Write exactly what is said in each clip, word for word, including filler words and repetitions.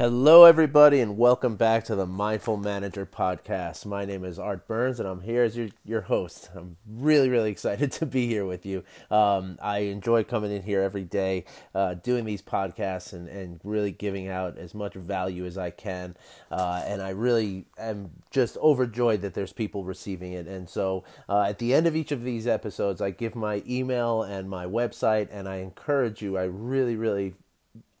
Hello, everybody, and welcome back to the Mindful Manager podcast. My name is Art Burns, and I'm here as your your host. I'm really, really excited to be here with you. Um, I enjoy coming in here every day, uh, doing these podcasts, and, and really giving out as much value as I can. Uh, and I really am just overjoyed that there's people receiving it. And so uh, at the end of each of these episodes, I give my email and my website, and I encourage you. I really, really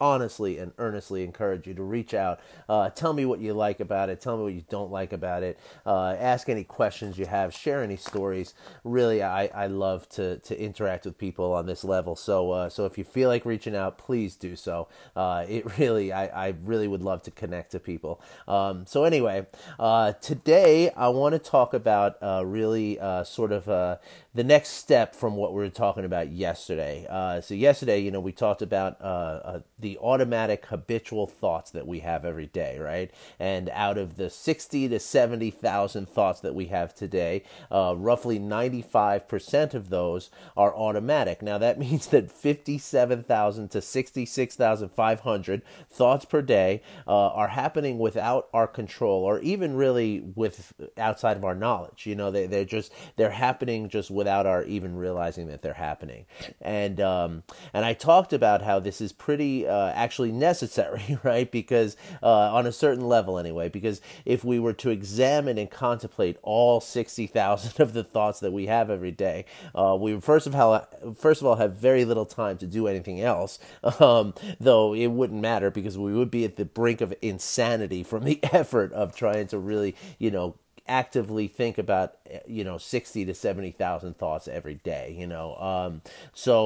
honestly and earnestly encourage you to reach out. Uh, tell me what you like about it. Tell me what you don't like about it. Uh, ask any questions you have. Share any stories. Really, I, I love to to interact with people on this level. So uh, so if you feel like reaching out, please do so. Uh, it really, I, I really would love to connect to people. Um, so anyway, uh, today I want to talk about uh, really uh, sort of uh, the next step from what we were talking about yesterday. Uh, so yesterday, you know, we talked about uh, uh, the The automatic habitual thoughts that we have every day, right? And out of the sixty to seventy thousand thoughts that we have today, uh, roughly ninety-five percent of those are automatic. Now that means that fifty-seven thousand to sixty-six thousand five hundred thoughts per day uh, are happening without our control, or even really with outside of our knowledge. You know, they they're just they're happening just without our even realizing that they're happening. And um, and I talked about how this is pretty. Uh, Uh, actually necessary, right? Because uh, on a certain level anyway, because if we were to examine and contemplate all sixty thousand of the thoughts that we have every day, uh, we would first of all, first of all have very little time to do anything else, um, though it wouldn't matter because we would be at the brink of insanity from the effort of trying to really, you know, actively think about, you know, sixty to seventy thousand thoughts every day, you know. Um, so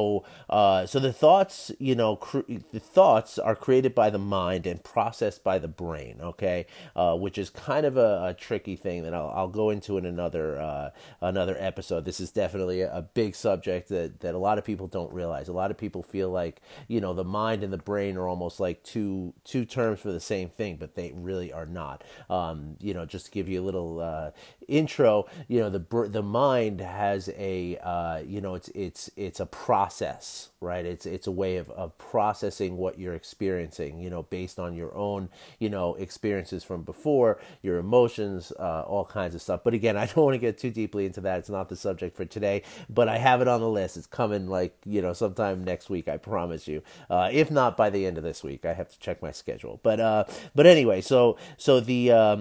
uh, so the thoughts, you know, cr- the thoughts are created by the mind and processed by the brain, okay, uh, which is kind of a, a tricky thing that I'll, I'll go into in another uh, another episode. This is definitely a, a big subject that, that a lot of people don't realize. A lot of people feel like, you know, the mind and the brain are almost like two, two terms for the same thing, but they really are not. Um, you know, just to give you a little uh, Uh, intro, you know, the the mind has a, uh, you know, it's it's it's a process, right? It's it's a way of, of processing what you're experiencing, you know, based on your own, you know, experiences from before, your emotions, uh, all kinds of stuff. But again, I don't want to get too deeply into that. It's not the subject for today, but I have it on the list. It's coming, like, you know, sometime next week, I promise you. Uh, if not by the end of this week, I have to check my schedule. But uh, but anyway, so so the um,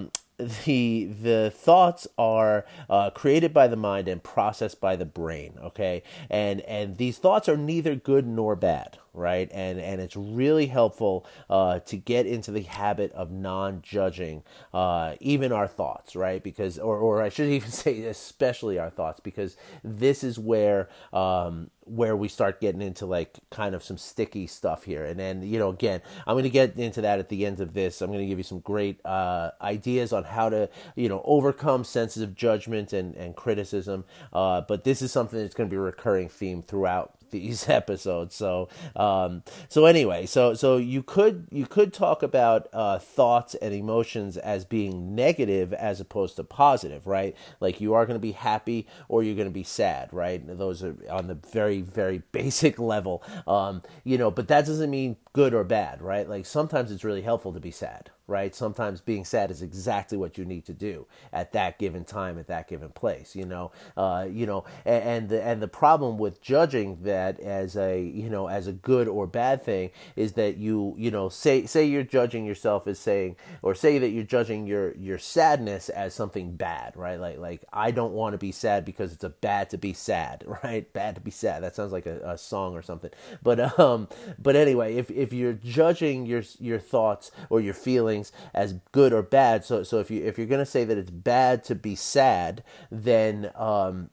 The the thoughts are uh, created by the mind and processed by the brain, okay? And and these thoughts are neither good nor bad, right? And and it's really helpful uh, to get into the habit of non-judging uh, even our thoughts, right? Because, or, or I should even say especially our thoughts, because this is where... Um, where we start getting into, like, kind of some sticky stuff here. And then, you know, again, I'm going to get into that at the end of this. I'm going to give you some great uh, ideas on how to, you know, overcome sensitive judgment and, and criticism. Uh, but this is something that's going to be a recurring theme throughout these episodes. So, um, so anyway, so, so you could, you could talk about, uh, thoughts and emotions as being negative as opposed to positive, right? Like, you are going to be happy or you're going to be sad, right? Those are on the very, very basic level. Um, you know, but that doesn't mean good or bad, right? Like, sometimes it's really helpful to be sad, right? Sometimes being sad is exactly what you need to do at that given time, at that given place, you know, uh, you know, and, and the, and the problem with judging that as a, you know, as a good or bad thing is that you, you know, say, say you're judging yourself as saying, or say that you're judging your, your sadness as something bad, right? Like, like, I don't want to be sad because it's a bad to be sad, right? Bad to be sad. That sounds like a, a song or something, but, um, but anyway, if, if you're judging your, your thoughts or your feelings as good or bad, so so if you if you're gonna say that it's bad to be sad, then um,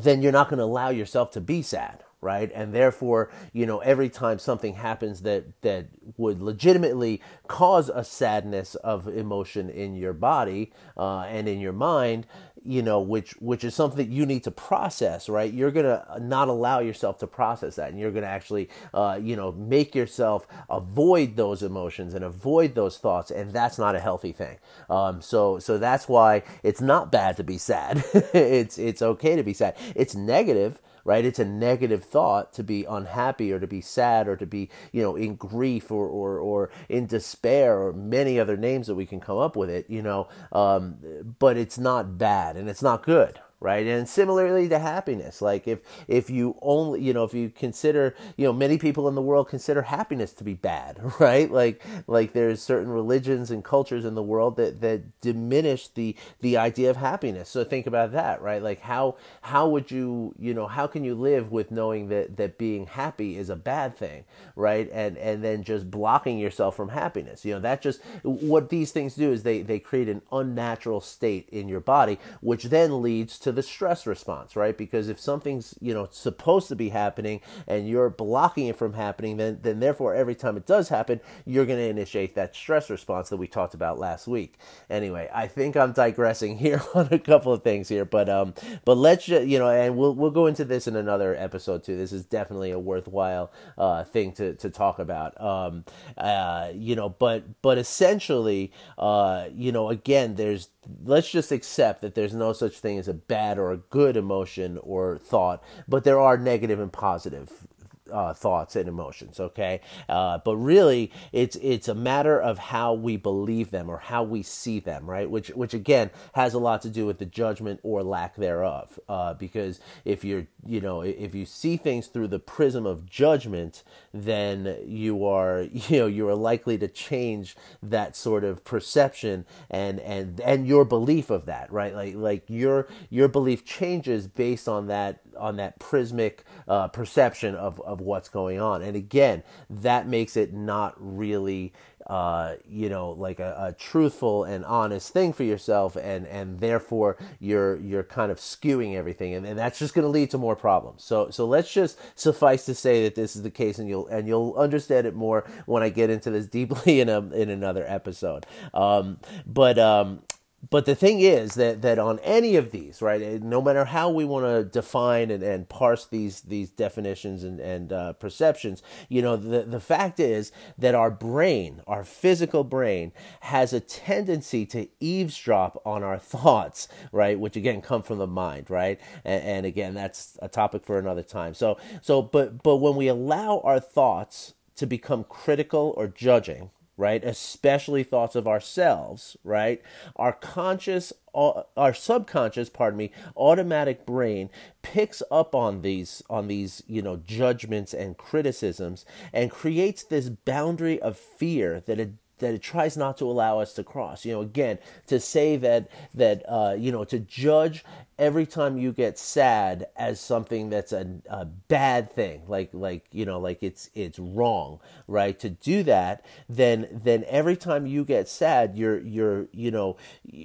then you're not gonna allow yourself to be sad, right? And therefore, you know, every time something happens that that would legitimately cause a sadness of emotion in your body uh, and in your mind, you know, which which is something that you need to process, right? You're going to not allow yourself to process that. And you're going to actually, uh, you know, make yourself avoid those emotions and avoid those thoughts. And that's not a healthy thing. Um, so so that's why it's not bad to be sad. it's it's okay to be sad. It's negative, right? It's a negative thought to be unhappy or to be sad or to be, you know, in grief or or, or in despair or many other names that we can come up with it, you know, um, but it's not bad and it's not good. Right. And similarly to happiness, like if if you only, you know, if you consider, you know, many people in the world consider happiness to be bad. Right. Like like there's certain religions and cultures in the world that that diminish the the idea of happiness. So think about that. Right. Like how how would you, you know, how can you live with knowing that that being happy is a bad thing? Right. And and then just blocking yourself from happiness. You know, that just what these things do is they, they create an unnatural state in your body, which then leads to the stress response, right? Because if something's, you know, supposed to be happening and you're blocking it from happening, then then therefore every time it does happen, you're going to initiate that stress response that we talked about last week. Anyway, I think I'm digressing here on a couple of things here, but um, but let's just, you know, and we'll we'll go into this in another episode too. This is definitely a worthwhile uh thing to to talk about. Um, uh, you know, but but essentially, uh, you know, again, there's let's just accept that there's no such thing as a bad or a good emotion or thought, but there are negative and positive uh, thoughts and emotions, okay? Uh, but really, it's it's a matter of how we believe them or how we see them, right? Which, which again, has a lot to do with the judgment or lack thereof, uh, because if you're, you know, if you see things through the prism of judgment, then you are, you know, you are likely to change that sort of perception and and and your belief of that, right? Like like your your belief changes based on that on that prismic uh, perception of of what's going on, and again, that makes it not really uh, you know, like a, a truthful and honest thing for yourself, and and therefore you're you're kind of skewing everything, and, and that's just going to lead to more problems. So so let's just suffice to say that this is the case, and you'll and you'll understand it more when I get into this deeply in a in another episode. Um, but um, But the thing is that that on any of these, right, no matter how we want to define and, and parse these these definitions and, and uh, perceptions, you know, the, the fact is that our brain, our physical brain, has a tendency to eavesdrop on our thoughts, right, which again come from the mind, right? And, and again, that's a topic for another time. So so but but when we allow our thoughts to become critical or judging, right, especially thoughts of ourselves, right, our conscious, our subconscious, pardon me, automatic brain picks up on these, on these, you know, judgments and criticisms, and creates this boundary of fear that it that it tries not to allow us to cross. You know, again, to say that, that uh, you know, to judge every time you get sad as something that's a, a bad thing, like, like, you know, like it's, it's wrong, right? To do that, then, then every time you get sad, you're, you're, you know,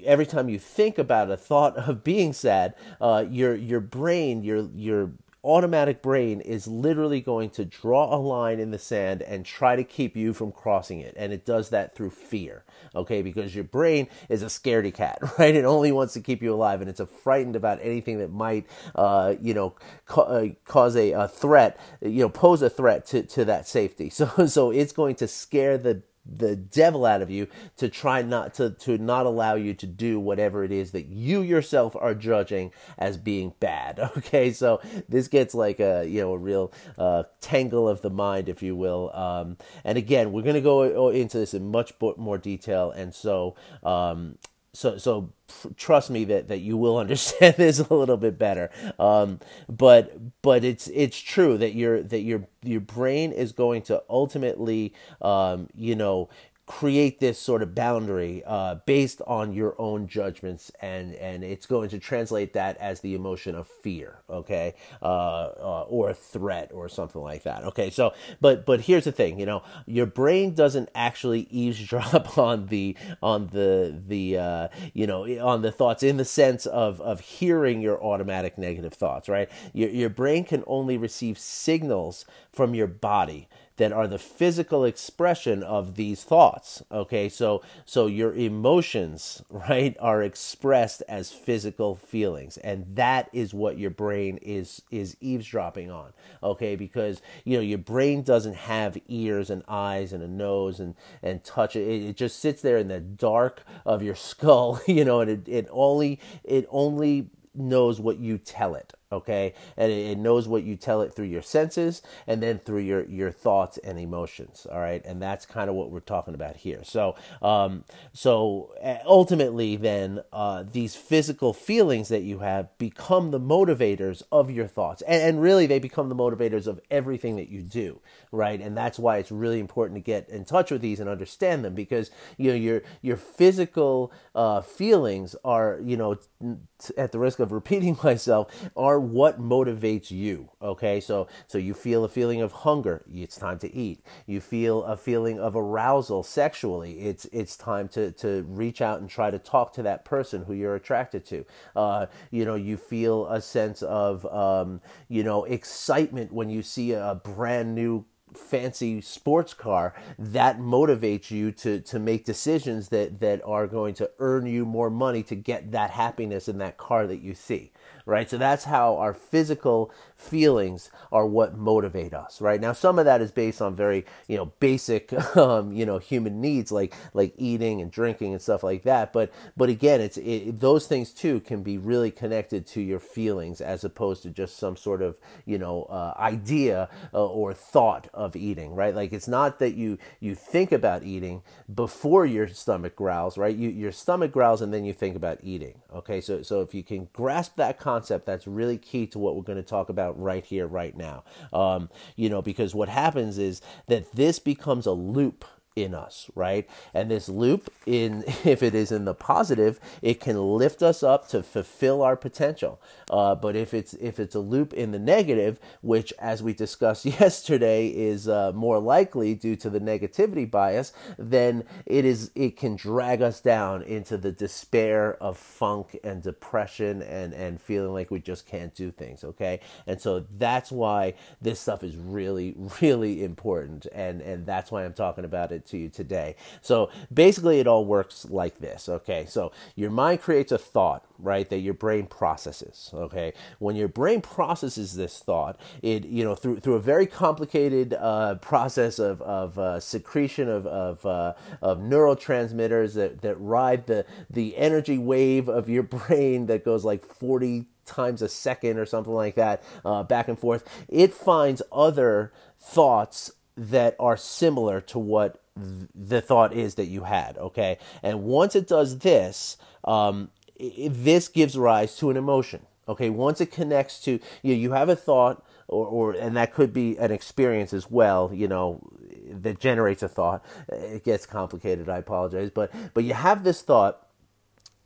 every time you think about a thought of being sad, uh, your, your brain, your, your, automatic brain is literally going to draw a line in the sand and try to keep you from crossing it. And it does that through fear, okay? Because your brain is a scaredy cat, right? It only wants to keep you alive, and it's a frightened about anything that might, uh, you know, ca- uh, cause a, a threat, you know, pose a threat to, to that safety. So, so it's going to scare the the devil out of you to try not to, to not allow you to do whatever it is that you yourself are judging as being bad. Okay. So this gets like a, you know, a real, uh, tangle of the mind, if you will. Um, and again, we're going to go into this in much more detail. And so, um, so, so trust me that, that you will understand this a little bit better. Um, but, but it's, it's true that your, that your, your brain is going to ultimately, um, you know, create this sort of boundary uh, based on your own judgments, and, and it's going to translate that as the emotion of fear, okay, uh, uh, or threat or something like that, okay. So, but but here's the thing, you know, your brain doesn't actually eavesdrop on the on the the uh, you know on the thoughts in the sense of of hearing your automatic negative thoughts, right? Your your brain can only receive signals from your body that are the physical expression of these thoughts, okay? So so your emotions, right, are expressed as physical feelings, and that is what your brain is is eavesdropping on, okay? Because, you know, your brain doesn't have ears and eyes and a nose and, and touch. It, it just sits there in the dark of your skull, you know, and it, it only it only knows what you tell it. okay? And it, it knows what you tell it through your senses and then through your, your thoughts and emotions, all right? And that's kind of what we're talking about here. So um, so ultimately then, uh, these physical feelings that you have become the motivators of your thoughts. And, and really, they become the motivators of everything that you do, right? And that's why it's really important to get in touch with these and understand them, because, you know, your your physical uh, feelings are, you know, t- at the risk of repeating myself, are what motivates you, okay? So so you feel a feeling of hunger, it's time to eat. You feel a feeling of arousal sexually, it's it's time to, to reach out and try to talk to that person who you're attracted to. Uh, you know, you feel a sense of, um, you know, excitement when you see a brand new fancy sports car. That motivates you to to make decisions that that are going to earn you more money to get that happiness in that car that you see, right? So that's how our physical feelings are what motivate us, right? Now, some of that is based on very, you know, basic, um, you know, human needs like like eating and drinking and stuff like that. But but again, it's it, those things too can be really connected to your feelings as opposed to just some sort of, you know, uh, idea uh, or thought of eating, right? Like, it's not that you you think about eating before your stomach growls, right? You your stomach growls and then you think about eating. Okay, so so if you can grasp that concept, that's really key to what we're going to talk about right here, right now. Um, you know, because what happens is that this becomes a loop in us, right? And this loop, in if it is in the positive, it can lift us up to fulfill our potential. Uh, but if it's if it's a loop in the negative, which, as we discussed yesterday, is uh, more likely due to the negativity bias, then it is it can drag us down into the despair of funk and depression and and feeling like we just can't do things. Okay, and so that's why this stuff is really really important, and and that's why I'm talking about it to you today. So basically, it all works like this, okay? So your mind creates a thought, right, that your brain processes, okay? When your brain processes this thought, it, you know, through through a very complicated uh, process of, of uh, secretion of of, uh, of neurotransmitters that, that ride the, the energy wave of your brain that goes like forty times a second or something like that, uh, back and forth, it finds other thoughts that are similar to what th- the thought is that you had, okay? And once it does this, um, it, this gives rise to an emotion, okay? Once it connects to, you know, you have a thought, or, or and that could be an experience as well, you know, that generates a thought. It gets complicated, I apologize, but but you have this thought,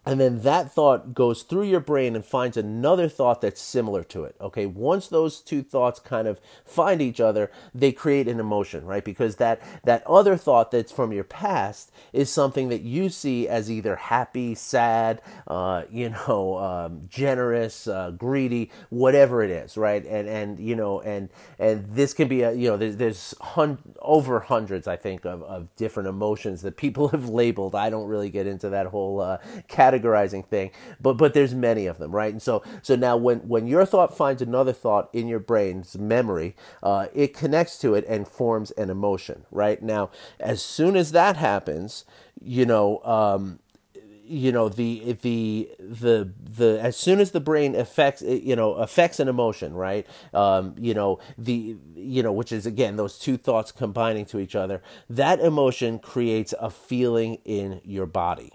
and then that thought goes through your brain and finds another thought that's similar to it, okay? Once those two thoughts kind of find each other, they create an emotion, right? Because that, that other thought that's from your past is something that you see as either happy, sad, uh, you know, um, generous, uh, greedy, whatever it is, right? And, and you know, and and this can be, a, you know, there's, there's hun- over hundreds, I think, of, of different emotions that people have labeled. I don't really get into that whole uh, category. categorizing thing, but but there's many of them, right? And so so now when, when your thought finds another thought in your brain's memory, uh, it connects to it and forms an emotion, right? Now, as soon as that happens, you know, um, you know the the the the as soon as the brain affects you know affects an emotion, right? Um, you know the you know which is again those two thoughts combining to each other. That emotion creates a feeling in your body.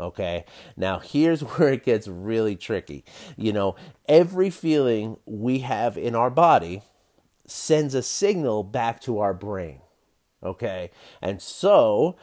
Okay, now here's where it gets really tricky. You know, every feeling we have in our body sends a signal back to our brain. Okay, and so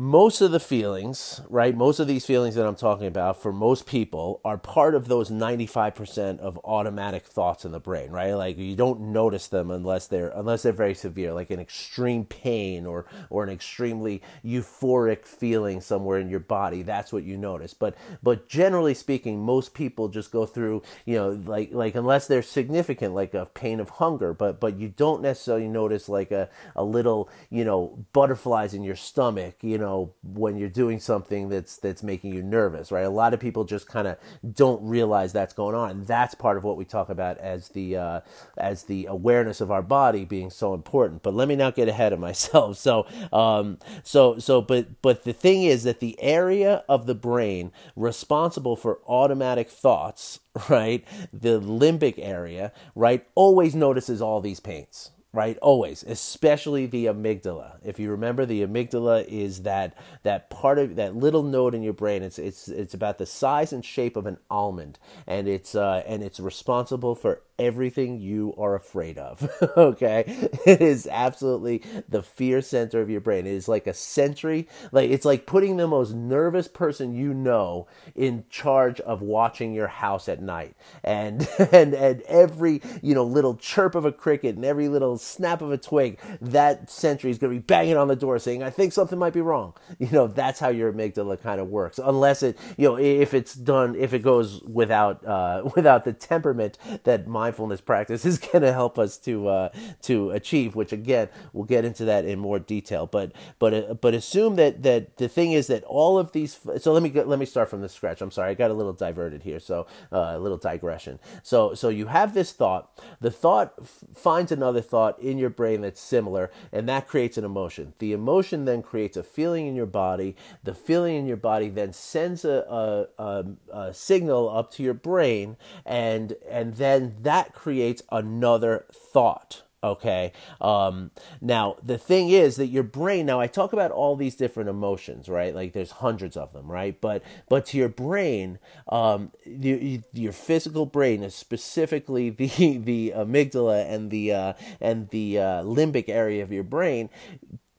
most of the feelings, right, most of these feelings that I'm talking about for most people are part of those ninety-five percent of automatic thoughts in the brain, right? Like, you don't notice them unless they're unless they're very severe, like an extreme pain or or an extremely euphoric feeling somewhere in your body. That's what you notice. But but generally speaking, most people just go through, you know, like like unless they're significant, like a pain of hunger, but but you don't necessarily notice like a, a little, you know, butterflies in your stomach, you know, know, when you're doing something that's that's making you nervous, right? A lot of people just kind of don't realize that's going on. And that's part of what we talk about as the uh, as the awareness of our body being so important. But let me not get ahead of myself. So um, so so but but the thing is that the area of the brain responsible for automatic thoughts, right, the limbic area, right, always notices all these pains. Right, always, especially the amygdala. If you remember, the amygdala is that that part of that little node in your brain. It's it's it's about the size and shape of an almond, and it's uh, and it's responsible for everything you are afraid of. Okay, it is absolutely the fear center of your brain. It is like a sentry. Like it's like putting the most nervous person you know in charge of watching your house at night, and and and every you know little chirp of a cricket and every little snap of a twig, that sentry is going to be banging on the door saying, I think something might be wrong. You know, that's how your amygdala kind of works. Unless it, you know, if it's done, if it goes without uh, without the temperament that mindfulness practice is going to help us to uh, to achieve, which again, we'll get into that in more detail. But but uh, but assume that that the thing is that all of these, so let me go, let me start from the scratch. I'm sorry, I got a little diverted here. So uh, a little digression. So, so you have this thought, the thought f- finds another thought in your brain that's similar, and that creates an emotion. The emotion then creates a feeling in your body. The feeling in your body then sends a, a, a, a signal up to your brain, and and then that creates another thought. Okay. Um, now, the thing is that your brain, now I talk about all these different emotions, right? Like there's hundreds of them, right? But but to your brain, um, your, your physical brain is specifically the the amygdala and the uh, and the uh, limbic area of your brain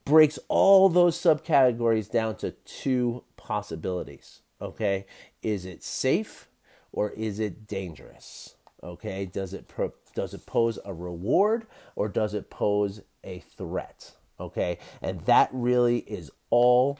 breaks all those subcategories down to two possibilities. Okay. Is it safe or is it dangerous? Okay. Does it pro- Does it pose a reward or does it pose a threat? Okay, and that really is all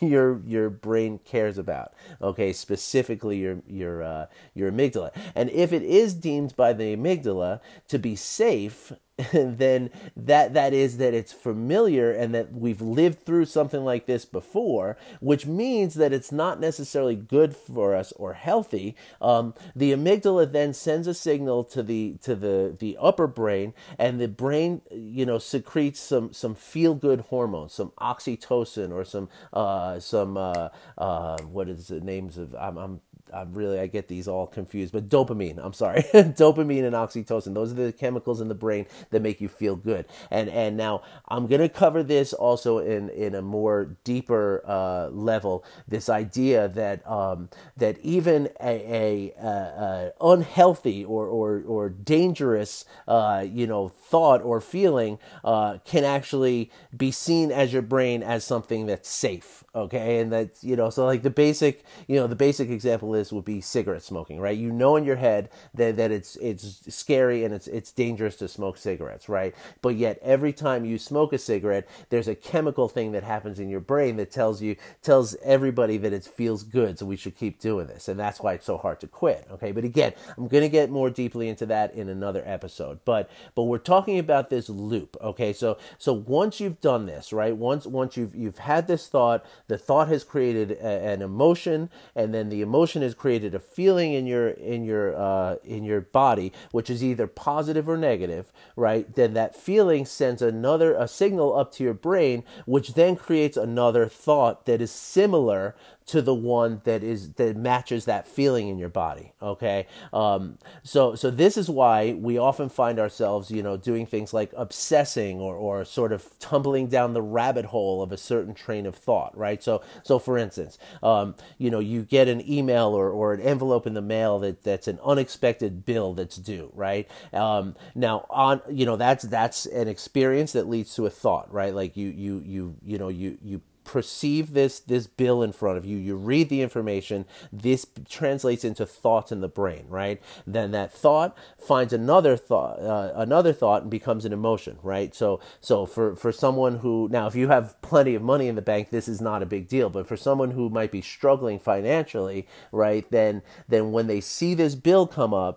your your brain cares about. Okay, specifically your your uh, your amygdala. And if it is deemed by the amygdala to be safe, and then that that is that it's familiar and that we've lived through something like this before, which means that it's not necessarily good for us or healthy. Um, the amygdala then sends a signal to the to the, the upper brain, and the brain you know secretes some some feel good hormones, some oxytocin or some uh, some uh, uh, what is the names of I'm. I'm I'm really, I get these all confused, but dopamine, I'm sorry, dopamine and oxytocin, those are the chemicals in the brain that make you feel good. And and now I'm going to cover this also in, in a more deeper uh, level, this idea that um, that even a, a, a unhealthy or, or, or dangerous, uh, you know, thought or feeling uh, can actually be seen as your brain as something that's safe. Okay. And that's, you know, so like the basic, you know, the basic example is would be cigarette smoking, right? You know in your head that, that it's it's scary and it's it's dangerous to smoke cigarettes, right? But yet every time you smoke a cigarette, there's a chemical thing that happens in your brain that tells you tells everybody that it feels good, so we should keep doing this, and that's why it's so hard to quit. Okay, but again, I'm going to get more deeply into that in another episode. But but we're talking about this loop. Okay, so so once you've done this, right? Once once you've you've had this thought, the thought has created a, an emotion, and then the emotion has created a feeling in your in your uh, in your body, which is either positive or negative, right? Then that feeling sends another a signal up to your brain, which then creates another thought that is similar to the one that is that matches that feeling in your body. Okay, um, so so this is why we often find ourselves, you know, doing things like obsessing or or sort of tumbling down the rabbit hole of a certain train of thought, right? So so for instance, um, you know, you get an email or or an envelope in the mail that, that's an unexpected bill that's due, right? Um, now on you know that's that's an experience that leads to a thought, right? Like you you you you know you you. perceive this this bill in front of you, you read the information, this translates into thoughts in the brain, right? Then that thought finds another thought, uh, another thought and becomes an emotion, right? So so for, for someone who, now if you have plenty of money in the bank, this is not a big deal, but for someone who might be struggling financially, right, then then when they see this bill come up,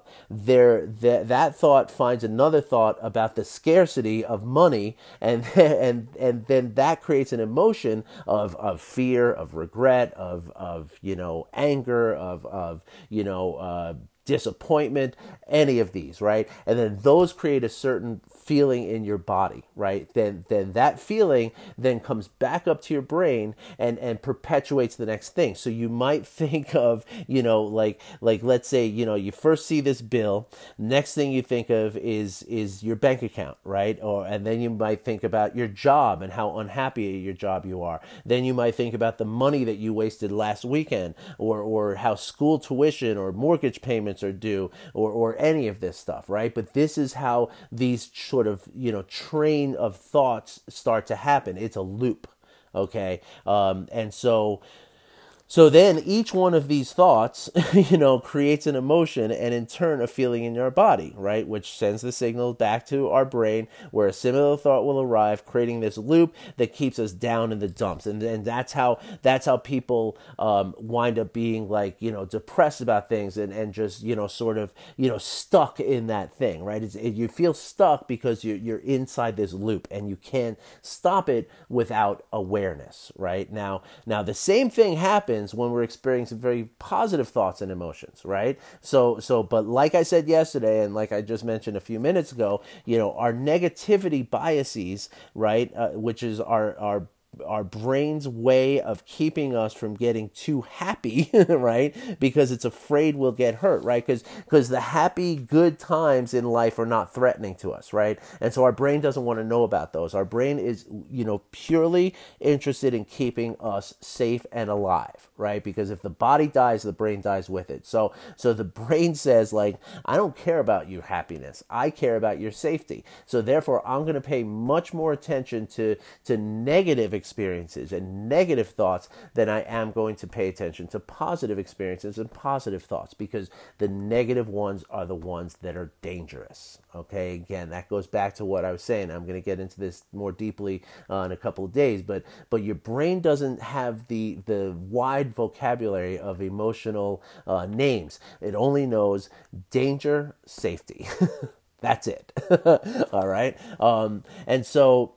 their th- that thought finds another thought about the scarcity of money, and and and then that creates an emotion of of fear, of regret, of of you know anger, of of you know uh, disappointment, any of these, right? And then those create a certain feeling in your body, right? Then then that feeling then comes back up to your brain and, and perpetuates the next thing. So you might think of, you know, like like let's say, you know, you first see this bill, next thing you think of is is your bank account, right? Or and then you might think about your job and how unhappy at your job you are. Then you might think about the money that you wasted last weekend, or or how school tuition or mortgage payments are due, or or any of this stuff, right? But this is how these sort of, you know, train of thoughts start to happen. It's a loop, okay? Um, and so... So then each one of these thoughts, you know, creates an emotion and in turn a feeling in your body, right? Which sends the signal back to our brain where a similar thought will arrive, creating this loop that keeps us down in the dumps. And and that's how that's how people um, wind up being like, you know, depressed about things and, and just, you know, sort of, you know, stuck in that thing, right? It's, it, you feel stuck because you're, you're inside this loop and you can't stop it without awareness, right? Now, now the same thing happens when we're experiencing very positive thoughts and emotions, right? So, so, but like I said yesterday, and like I just mentioned a few minutes ago, you know, our negativity biases, right, uh, which is our our our brain's way of keeping us from getting too happy, right? Because it's afraid we'll get hurt, right? Because because the happy, good times in life are not threatening to us, right? And so our brain doesn't want to know about those. Our brain is, you know, purely interested in keeping us safe and alive, right? Because if the body dies, the brain dies with it. So so the brain says, like, I don't care about your happiness. I care about your safety. So therefore, I'm going to pay much more attention to, to negative experiences and negative thoughts than I am going to pay attention to positive experiences and positive thoughts, because the negative ones are the ones that are dangerous. Okay, again, that goes back to what I was saying. I'm going to get into this more deeply uh, in a couple of days, but but your brain doesn't have the the wide vocabulary of emotional uh, names. It only knows danger, safety. That's it. All right, um, and so.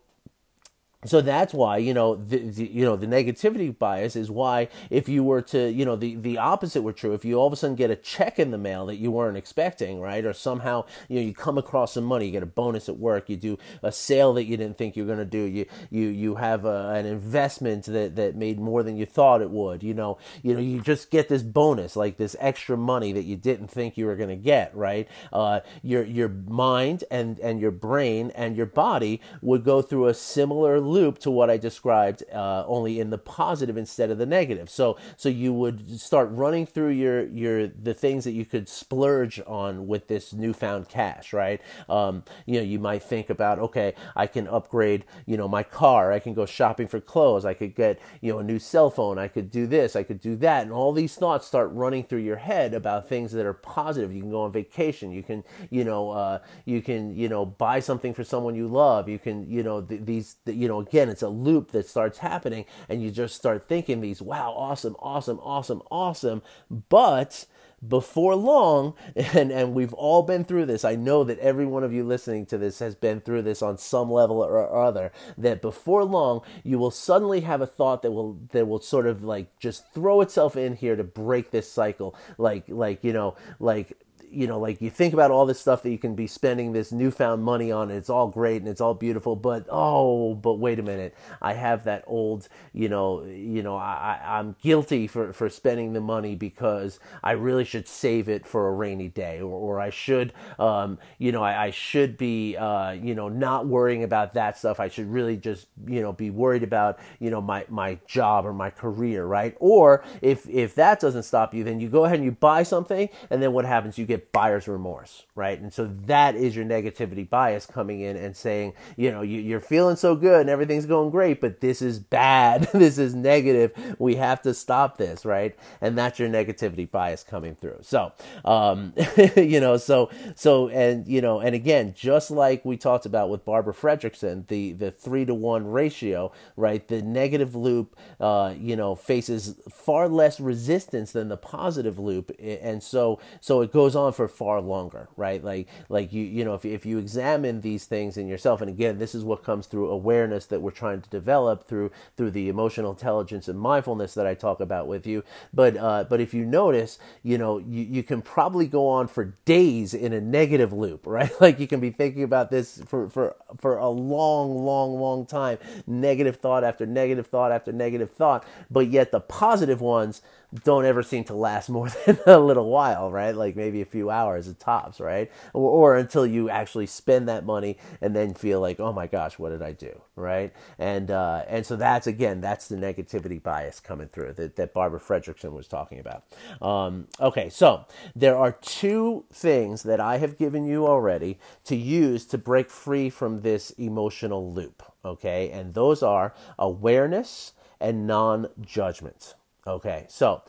So that's why, you know, the, the you know the negativity bias is why, if you were to, you know, the, the opposite were true, if you all of a sudden get a check in the mail that you weren't expecting, right, or somehow, you know, you come across some money, you get a bonus at work, you do a sale that you didn't think you were going to do, you you you have a, an investment that, that made more than you thought it would, you know, you know, you just get this bonus, like this extra money that you didn't think you were going to get, right? Uh, your your mind and and your brain and your body would go through a similar loop loop to what I described, uh, only in the positive instead of the negative. So, so you would start running through your, your, the things that you could splurge on with this newfound cash, right? Um, you know, you might think about, okay, I can upgrade, you know, my car, I can go shopping for clothes, I could get, you know, a new cell phone, I could do this, I could do that. And all these thoughts start running through your head about things that are positive. You can go on vacation, you can, you know, uh, you can, you know, buy something for someone you love. You can, you know, th- these, th- you know, again, it's a loop that starts happening, and you just start thinking these, wow, awesome, awesome, awesome, awesome. But before long, and, and we've all been through this, I know that every one of you listening to this has been through this on some level or other, that before long, you will suddenly have a thought that will that will sort of like just throw itself in here to break this cycle. Like, like you know, like... you know, like you think about all this stuff that you can be spending this newfound money on, and it's all great and it's all beautiful, but, oh, but wait a minute, I have that old, you know, you know, I, I'm guilty for, for spending the money because I really should save it for a rainy day, or, or I should, um, you know, I, I should be, uh, you know, not worrying about that stuff. I should really just, you know, be worried about, you know, my, my job or my career, right? Or if, if that doesn't stop you, then you go ahead and you buy something, and then what happens? You get buyer's remorse, right? And so that is your negativity bias coming in and saying, you know, you, you're feeling so good and everything's going great, but this is bad. This is negative. We have to stop this, right? And that's your negativity bias coming through. So, um, you know, so, so, and, you know, and again, just like we talked about with Barbara Fredrickson, the, the three to one ratio, right? The negative loop, uh, you know, faces far less resistance than the positive loop. And so, so it goes on on for far longer, right? Like, like you, you know, if if you examine these things in yourself, and again, this is what comes through awareness that we're trying to develop through through the emotional intelligence and mindfulness that I talk about with you. But uh, but if you notice, you know, you, you can probably go on for days in a negative loop, right? Like you can be thinking about this for for for a long, long, long time, negative thought after negative thought after negative thought, but yet the positive ones don't ever seem to last more than a little while, right? Like maybe a few hours at tops, right? Or, or until you actually spend that money and then feel like, oh my gosh, what did I do, right? And uh, and so that's, again, that's the negativity bias coming through that, that Barbara Fredrickson was talking about. Um, okay, so there are two things that I have given you already to use to break free from this emotional loop, okay? And those are awareness and non-judgment. Okay, so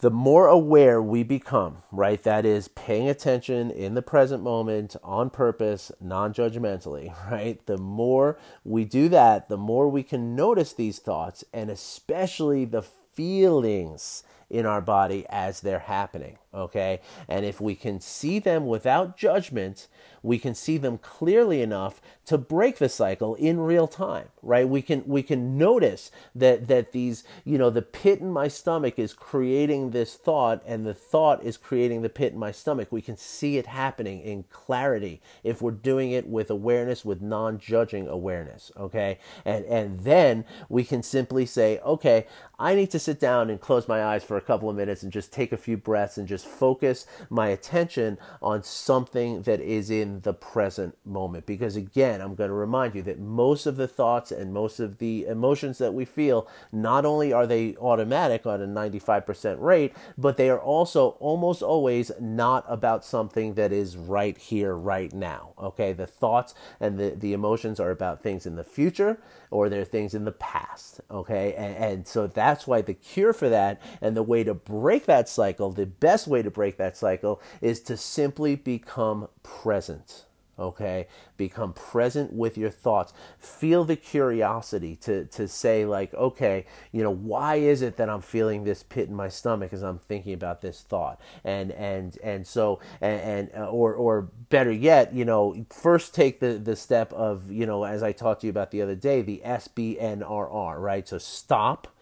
the more aware we become, right, that is paying attention in the present moment on purpose, non-judgmentally, right, the more we do that, the more we can notice these thoughts and especially the feelings in our body as they're happening, okay? And if we can see them without judgment, we can see them clearly enough to break the cycle in real time, right? We can we can notice that that these, you know, the pit in my stomach is creating this thought and the thought is creating the pit in my stomach. We can see it happening in clarity if we're doing it with awareness, with non-judging awareness, okay? And and then we can simply say, okay, I need to sit down and close my eyes for a couple of minutes and just take a few breaths and just focus my attention on something that is in the present moment. Because again, I'm going to remind you that most of the thoughts and most of the emotions that we feel, not only are they automatic on a ninety-five percent rate, but they are also almost always not about something that is right here, right now. Okay, the thoughts and the, the emotions are about things in the future or they're things in the past. Okay, and, and so that's why the cure for that and the way to break that cycle, the best way to break that cycle is to simply become present, okay? Become present with your thoughts. Feel the curiosity to, to say like, okay, you know, why is it that I'm feeling this pit in my stomach as I'm thinking about this thought? And and and so, and, and or or better yet, you know, first take the, the step of, you know, as I talked to you about the other day, the S B N R R, right? So stop,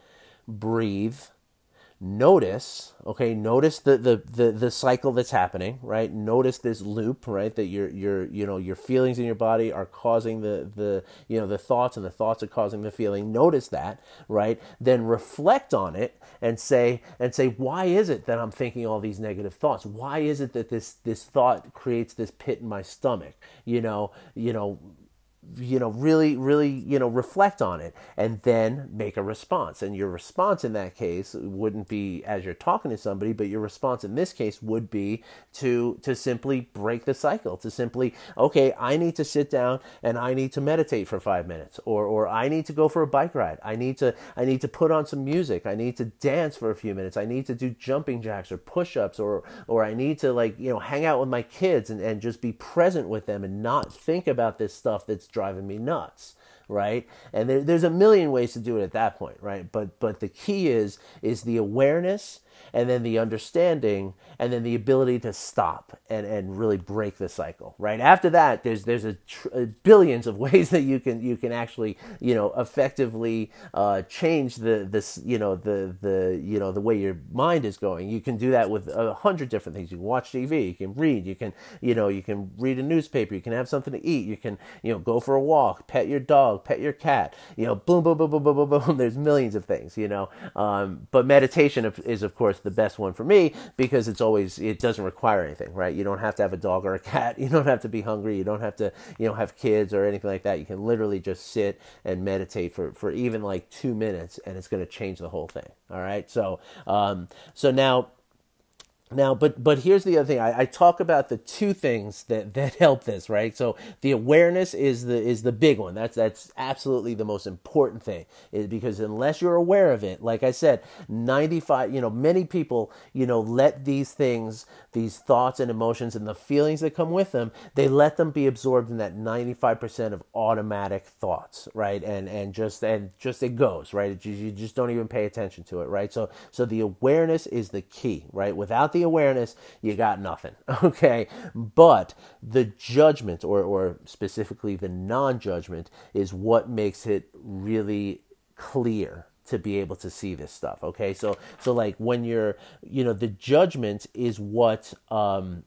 breathe, notice, okay, notice the, the, the, the cycle that's happening, right? Notice this loop, right? That your, your, you know, your feelings in your body are causing the, the, you know, the thoughts and the thoughts are causing the feeling. Notice that, right? Then reflect on it and say, and say, why is it that I'm thinking all these negative thoughts? Why is it that this, this thought creates this pit in my stomach? You know, you know, you know, really, really, you know, reflect on it and then make a response. And your response in that case wouldn't be as you're talking to somebody, but your response in this case would be to, to simply break the cycle, to simply, okay, I need to sit down and I need to meditate for five minutes or, or I need to go for a bike ride. I need to, I need to put on some music. I need to dance for a few minutes. I need to do jumping jacks or push-ups or, or I need to like, you know, hang out with my kids and, and just be present with them and not think about this stuff that's driving me nuts, right? And there, there's a million ways to do it at that point, right? But but the key is is the awareness and then the understanding and then the ability to stop and, and really break the cycle, right? After that, there's there's a tr- billions of ways that you can you can actually, you know, effectively uh, change the this you know the the you know the way your mind is going. You can do that with a hundred different things. You can watch T V, you can read, you can you know you can read a newspaper, you can have something to eat, you can you know go for a walk, pet your dog, pet your cat, you know, boom boom boom boom boom boom boom. There's millions of things, you know. Um, but meditation is of course the best one for me because it's always, it doesn't require anything, right? You don't have to have a dog or a cat. You don't have to be hungry. You don't have to, you know, have kids or anything like that. You can literally just sit and meditate for, for even like two minutes and it's going to change the whole thing. All right. So, um, so now, Now, but but here's the other thing. I, I talk about the two things that, that help this, right? So the awareness is the is the big one. That's that's absolutely the most important thing, is because unless you're aware of it, like I said, ninety-five, you know, many people, you know, let these things, these thoughts and emotions and the feelings that come with them, they let them be absorbed in that ninety-five percent of automatic thoughts, right? And and just and just it goes, right? You, you just don't even pay attention to it, right? So so the awareness is the key, right? Without the the awareness, you got nothing, okay? But the judgment, or, or specifically the non-judgment, is what makes it really clear to be able to see this stuff, okay? So, so like when you're, you know, the judgment is what... Um,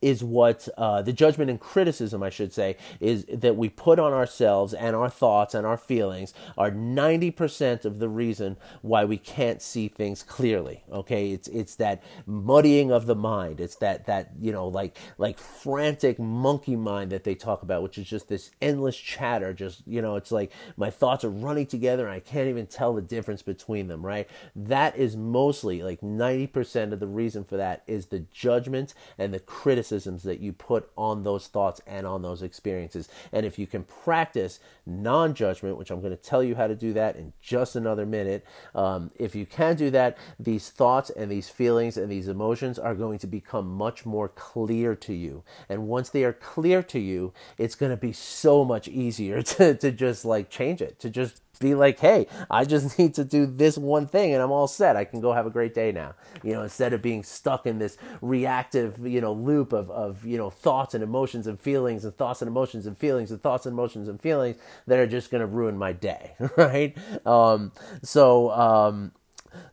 is what uh, the judgment and criticism, I should say, is that we put on ourselves, and our thoughts and our feelings are ninety percent of the reason why we can't see things clearly, okay? It's it's that muddying of the mind. It's that, that you know, like like frantic monkey mind that they talk about, which is just this endless chatter. Just, you know, it's like my thoughts are running together and I can't even tell the difference between them, right? That is mostly, like ninety percent of the reason for that is the judgment and the criticism that you put on those thoughts and on those experiences. And if you can practice non-judgment, which I'm going to tell you how to do that in just another minute, um, if you can do that, these thoughts and these feelings and these emotions are going to become much more clear to you. And once they are clear to you, it's going to be so much easier to, to just like change it, to just be like, hey, I just need to do this one thing and I'm all set. I can go have a great day now. You know, instead of being stuck in this reactive, you know, loop of, of, you know, thoughts and emotions and feelings and thoughts and emotions and feelings and thoughts and emotions and feelings that are just going to ruin my day, right? Um, so, um,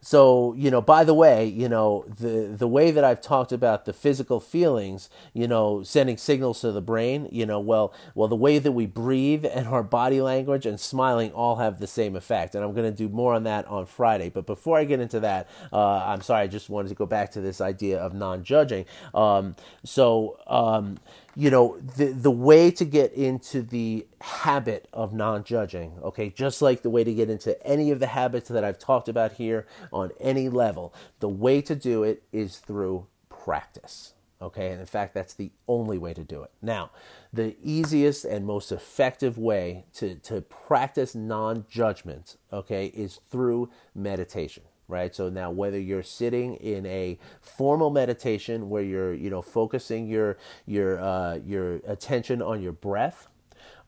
So, you know, by the way, you know, the, the way that I've talked about the physical feelings, you know, sending signals to the brain, you know, well, well, the way that we breathe and our body language and smiling all have the same effect. And I'm going to do more on that on Friday. But before I get into that, uh, I'm sorry, I just wanted to go back to this idea of non-judging. Um, so, um, you know, the the way to get into the habit of non-judging, okay, just like the way to get into any of the habits that I've talked about here on any level, the way to do it is through practice, okay? And in fact, that's the only way to do it. Now, the easiest and most effective way to, to practice non-judgment, okay, is through meditation. Right. So now whether you're sitting in a formal meditation where you're, you know, focusing your your uh, your attention on your breath,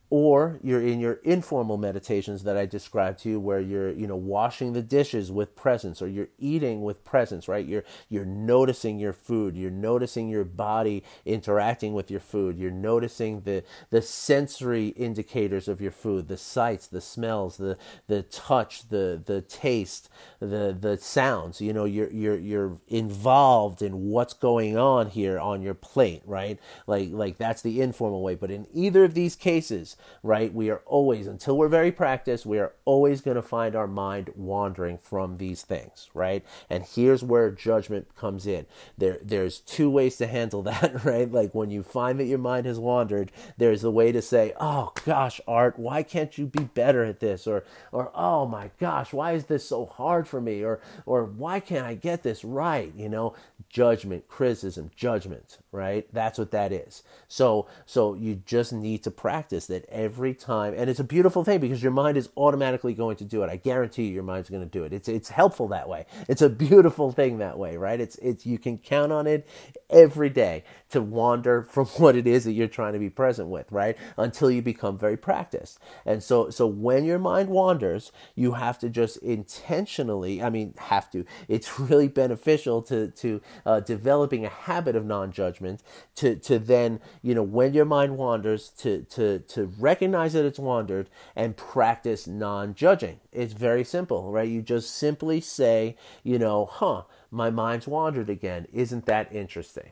or you're in your informal meditations that I described to you where you're, you know, washing the dishes with presence, or you're eating with presence, right? You're you're noticing your food. You're noticing your body interacting with your food. You're noticing the the sensory indicators of your food, the sights, the smells, the the touch, the the taste, the the sounds. You know, you're you're you're involved in what's going on here on your plate, right? Like like that's the informal way. But in either of these cases, right, we are always, until we're very practiced, we are always going to find our mind wandering from these things, right? And here's where judgment comes in. There, there's two ways to handle that, right? Like when you find that your mind has wandered, there's the way to say, oh gosh, Art, why can't you be better at this? Or, or oh my gosh, why is this so hard for me? Or, or why can't I get this right? You know, judgment, criticism, judgment, right? That's what that is. So, so you just need to practice that every time. And it's a beautiful thing because your mind is automatically going to do it. I guarantee you your mind's going to do it. It's it's helpful that way. It's a beautiful thing that way, right? It's it's you can count on it every day to wander from what it is that you're trying to be present with, right? Until you become very practiced. And so so when your mind wanders, you have to just intentionally, I mean, have to. It's really beneficial to to uh, developing a habit of non-judgment to to then, you know, when your mind wanders, to to to to recognize that it's wandered and practice non-judging. It's very simple, right? You just simply say, you know, huh, my mind's wandered again. Isn't that interesting?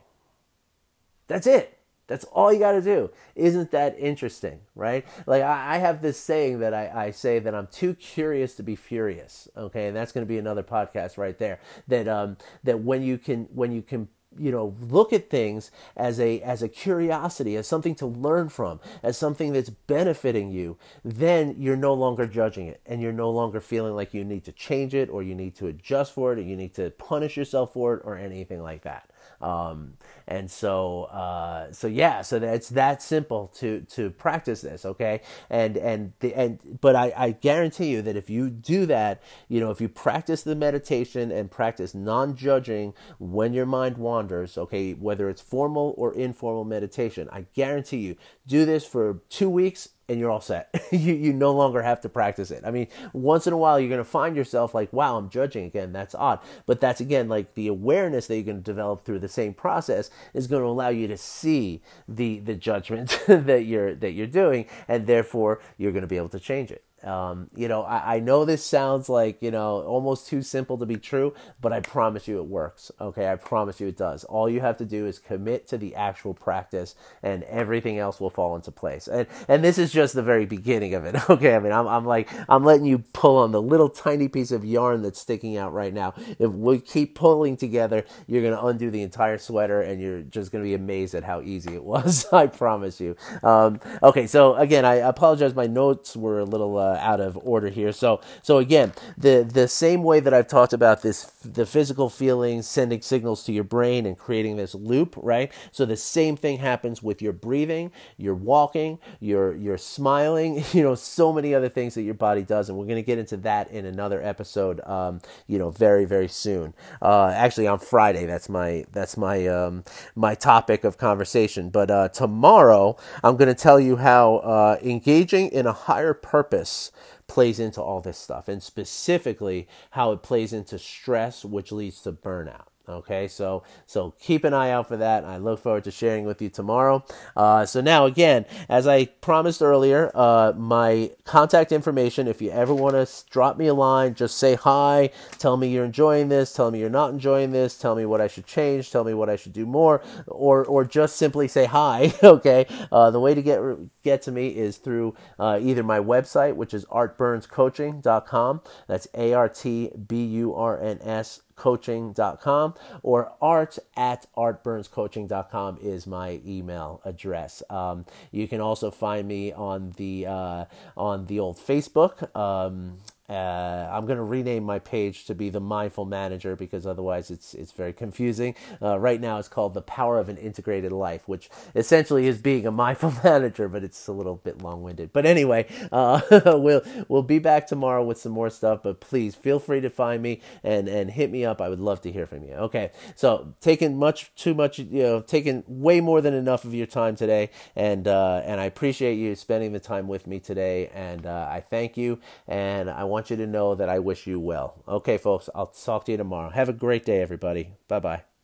That's it. That's all you got to do. Isn't that interesting, right? Like I, I have this saying that I, I say that I'm too curious to be furious. Okay. And that's going to be another podcast right there, that, um, that when you can, when you can, you know, look at things as a as a curiosity, as something to learn from, as something that's benefiting you, then you're no longer judging it, and you're no longer feeling like you need to change it, or you need to adjust for it, or you need to punish yourself for it, or anything like that. Um, and so, uh, so yeah, so that's that simple to, to practice this. Okay. And, and the, and, but I, I guarantee you that if you do that, you know, if you practice the meditation and practice non-judging when your mind wanders, okay, whether it's formal or informal meditation, I guarantee you do this for two weeks and you're all set. you you no longer have to practice it. I mean, once in a while, you're going to find yourself like, wow, I'm judging again. That's odd. But that's, again, like the awareness that you're going to develop through the same process is going to allow you to see the the judgment that you're that you're doing, and therefore, you're going to be able to change it. Um, you know, I, I know this sounds like, you know, almost too simple to be true, but I promise you it works. Okay. I promise you it does. All you have to do is commit to the actual practice and everything else will fall into place. And, and this is just the very beginning of it. Okay. I mean, I'm, I'm like, I'm letting you pull on the little tiny piece of yarn that's sticking out right now. If we keep pulling together, you're going to undo the entire sweater and you're just going to be amazed at how easy it was. I promise you. Um, okay. So again, I apologize. My notes were a little, uh, Uh, out of order here. So, so again, the, the same way that I've talked about this, the physical feelings, sending signals to your brain and creating this loop, right? So the same thing happens with your breathing, your walking, your, your smiling, you know, so many other things that your body does. And we're going to get into that in another episode, um, you know, very, very soon. Uh, actually on Friday, that's my, that's my, um, my topic of conversation. But, uh, tomorrow I'm going to tell you how, uh, engaging in a higher purpose plays into all this stuff, and specifically how it plays into stress, which leads to burnout. Okay, so so keep an eye out for that. I look forward to sharing with you tomorrow. Uh, so now, again, as I promised earlier, uh, my contact information, if you ever want to drop me a line, just say hi, tell me you're enjoying this, tell me you're not enjoying this, tell me what I should change, tell me what I should do more, or or just simply say hi, okay? Uh, the way to get get to me is through uh, either my website, which is art burns coaching dot com. That's A R T B U R N S coaching dot com, or art at art burns coaching dot com is my email address. Um, you can also find me on the uh, on the old Facebook. Um, uh, I'm going to rename my page to be the Mindful Manager because otherwise it's it's very confusing. Uh, right now it's called The Power of an Integrated Life, which essentially is being a mindful manager, but it's a little bit long-winded. But anyway, uh, we'll we'll be back tomorrow with some more stuff. But please feel free to find me and and hit me up. I would love to hear from you. Okay, so taking much too much, you know, taking way more than enough of your time today, and uh, and I appreciate you spending the time with me today, and uh, I thank you, and I want. I want you to know that I wish you well. Okay, folks, I'll talk to you tomorrow. Have a great day, everybody. Bye-bye.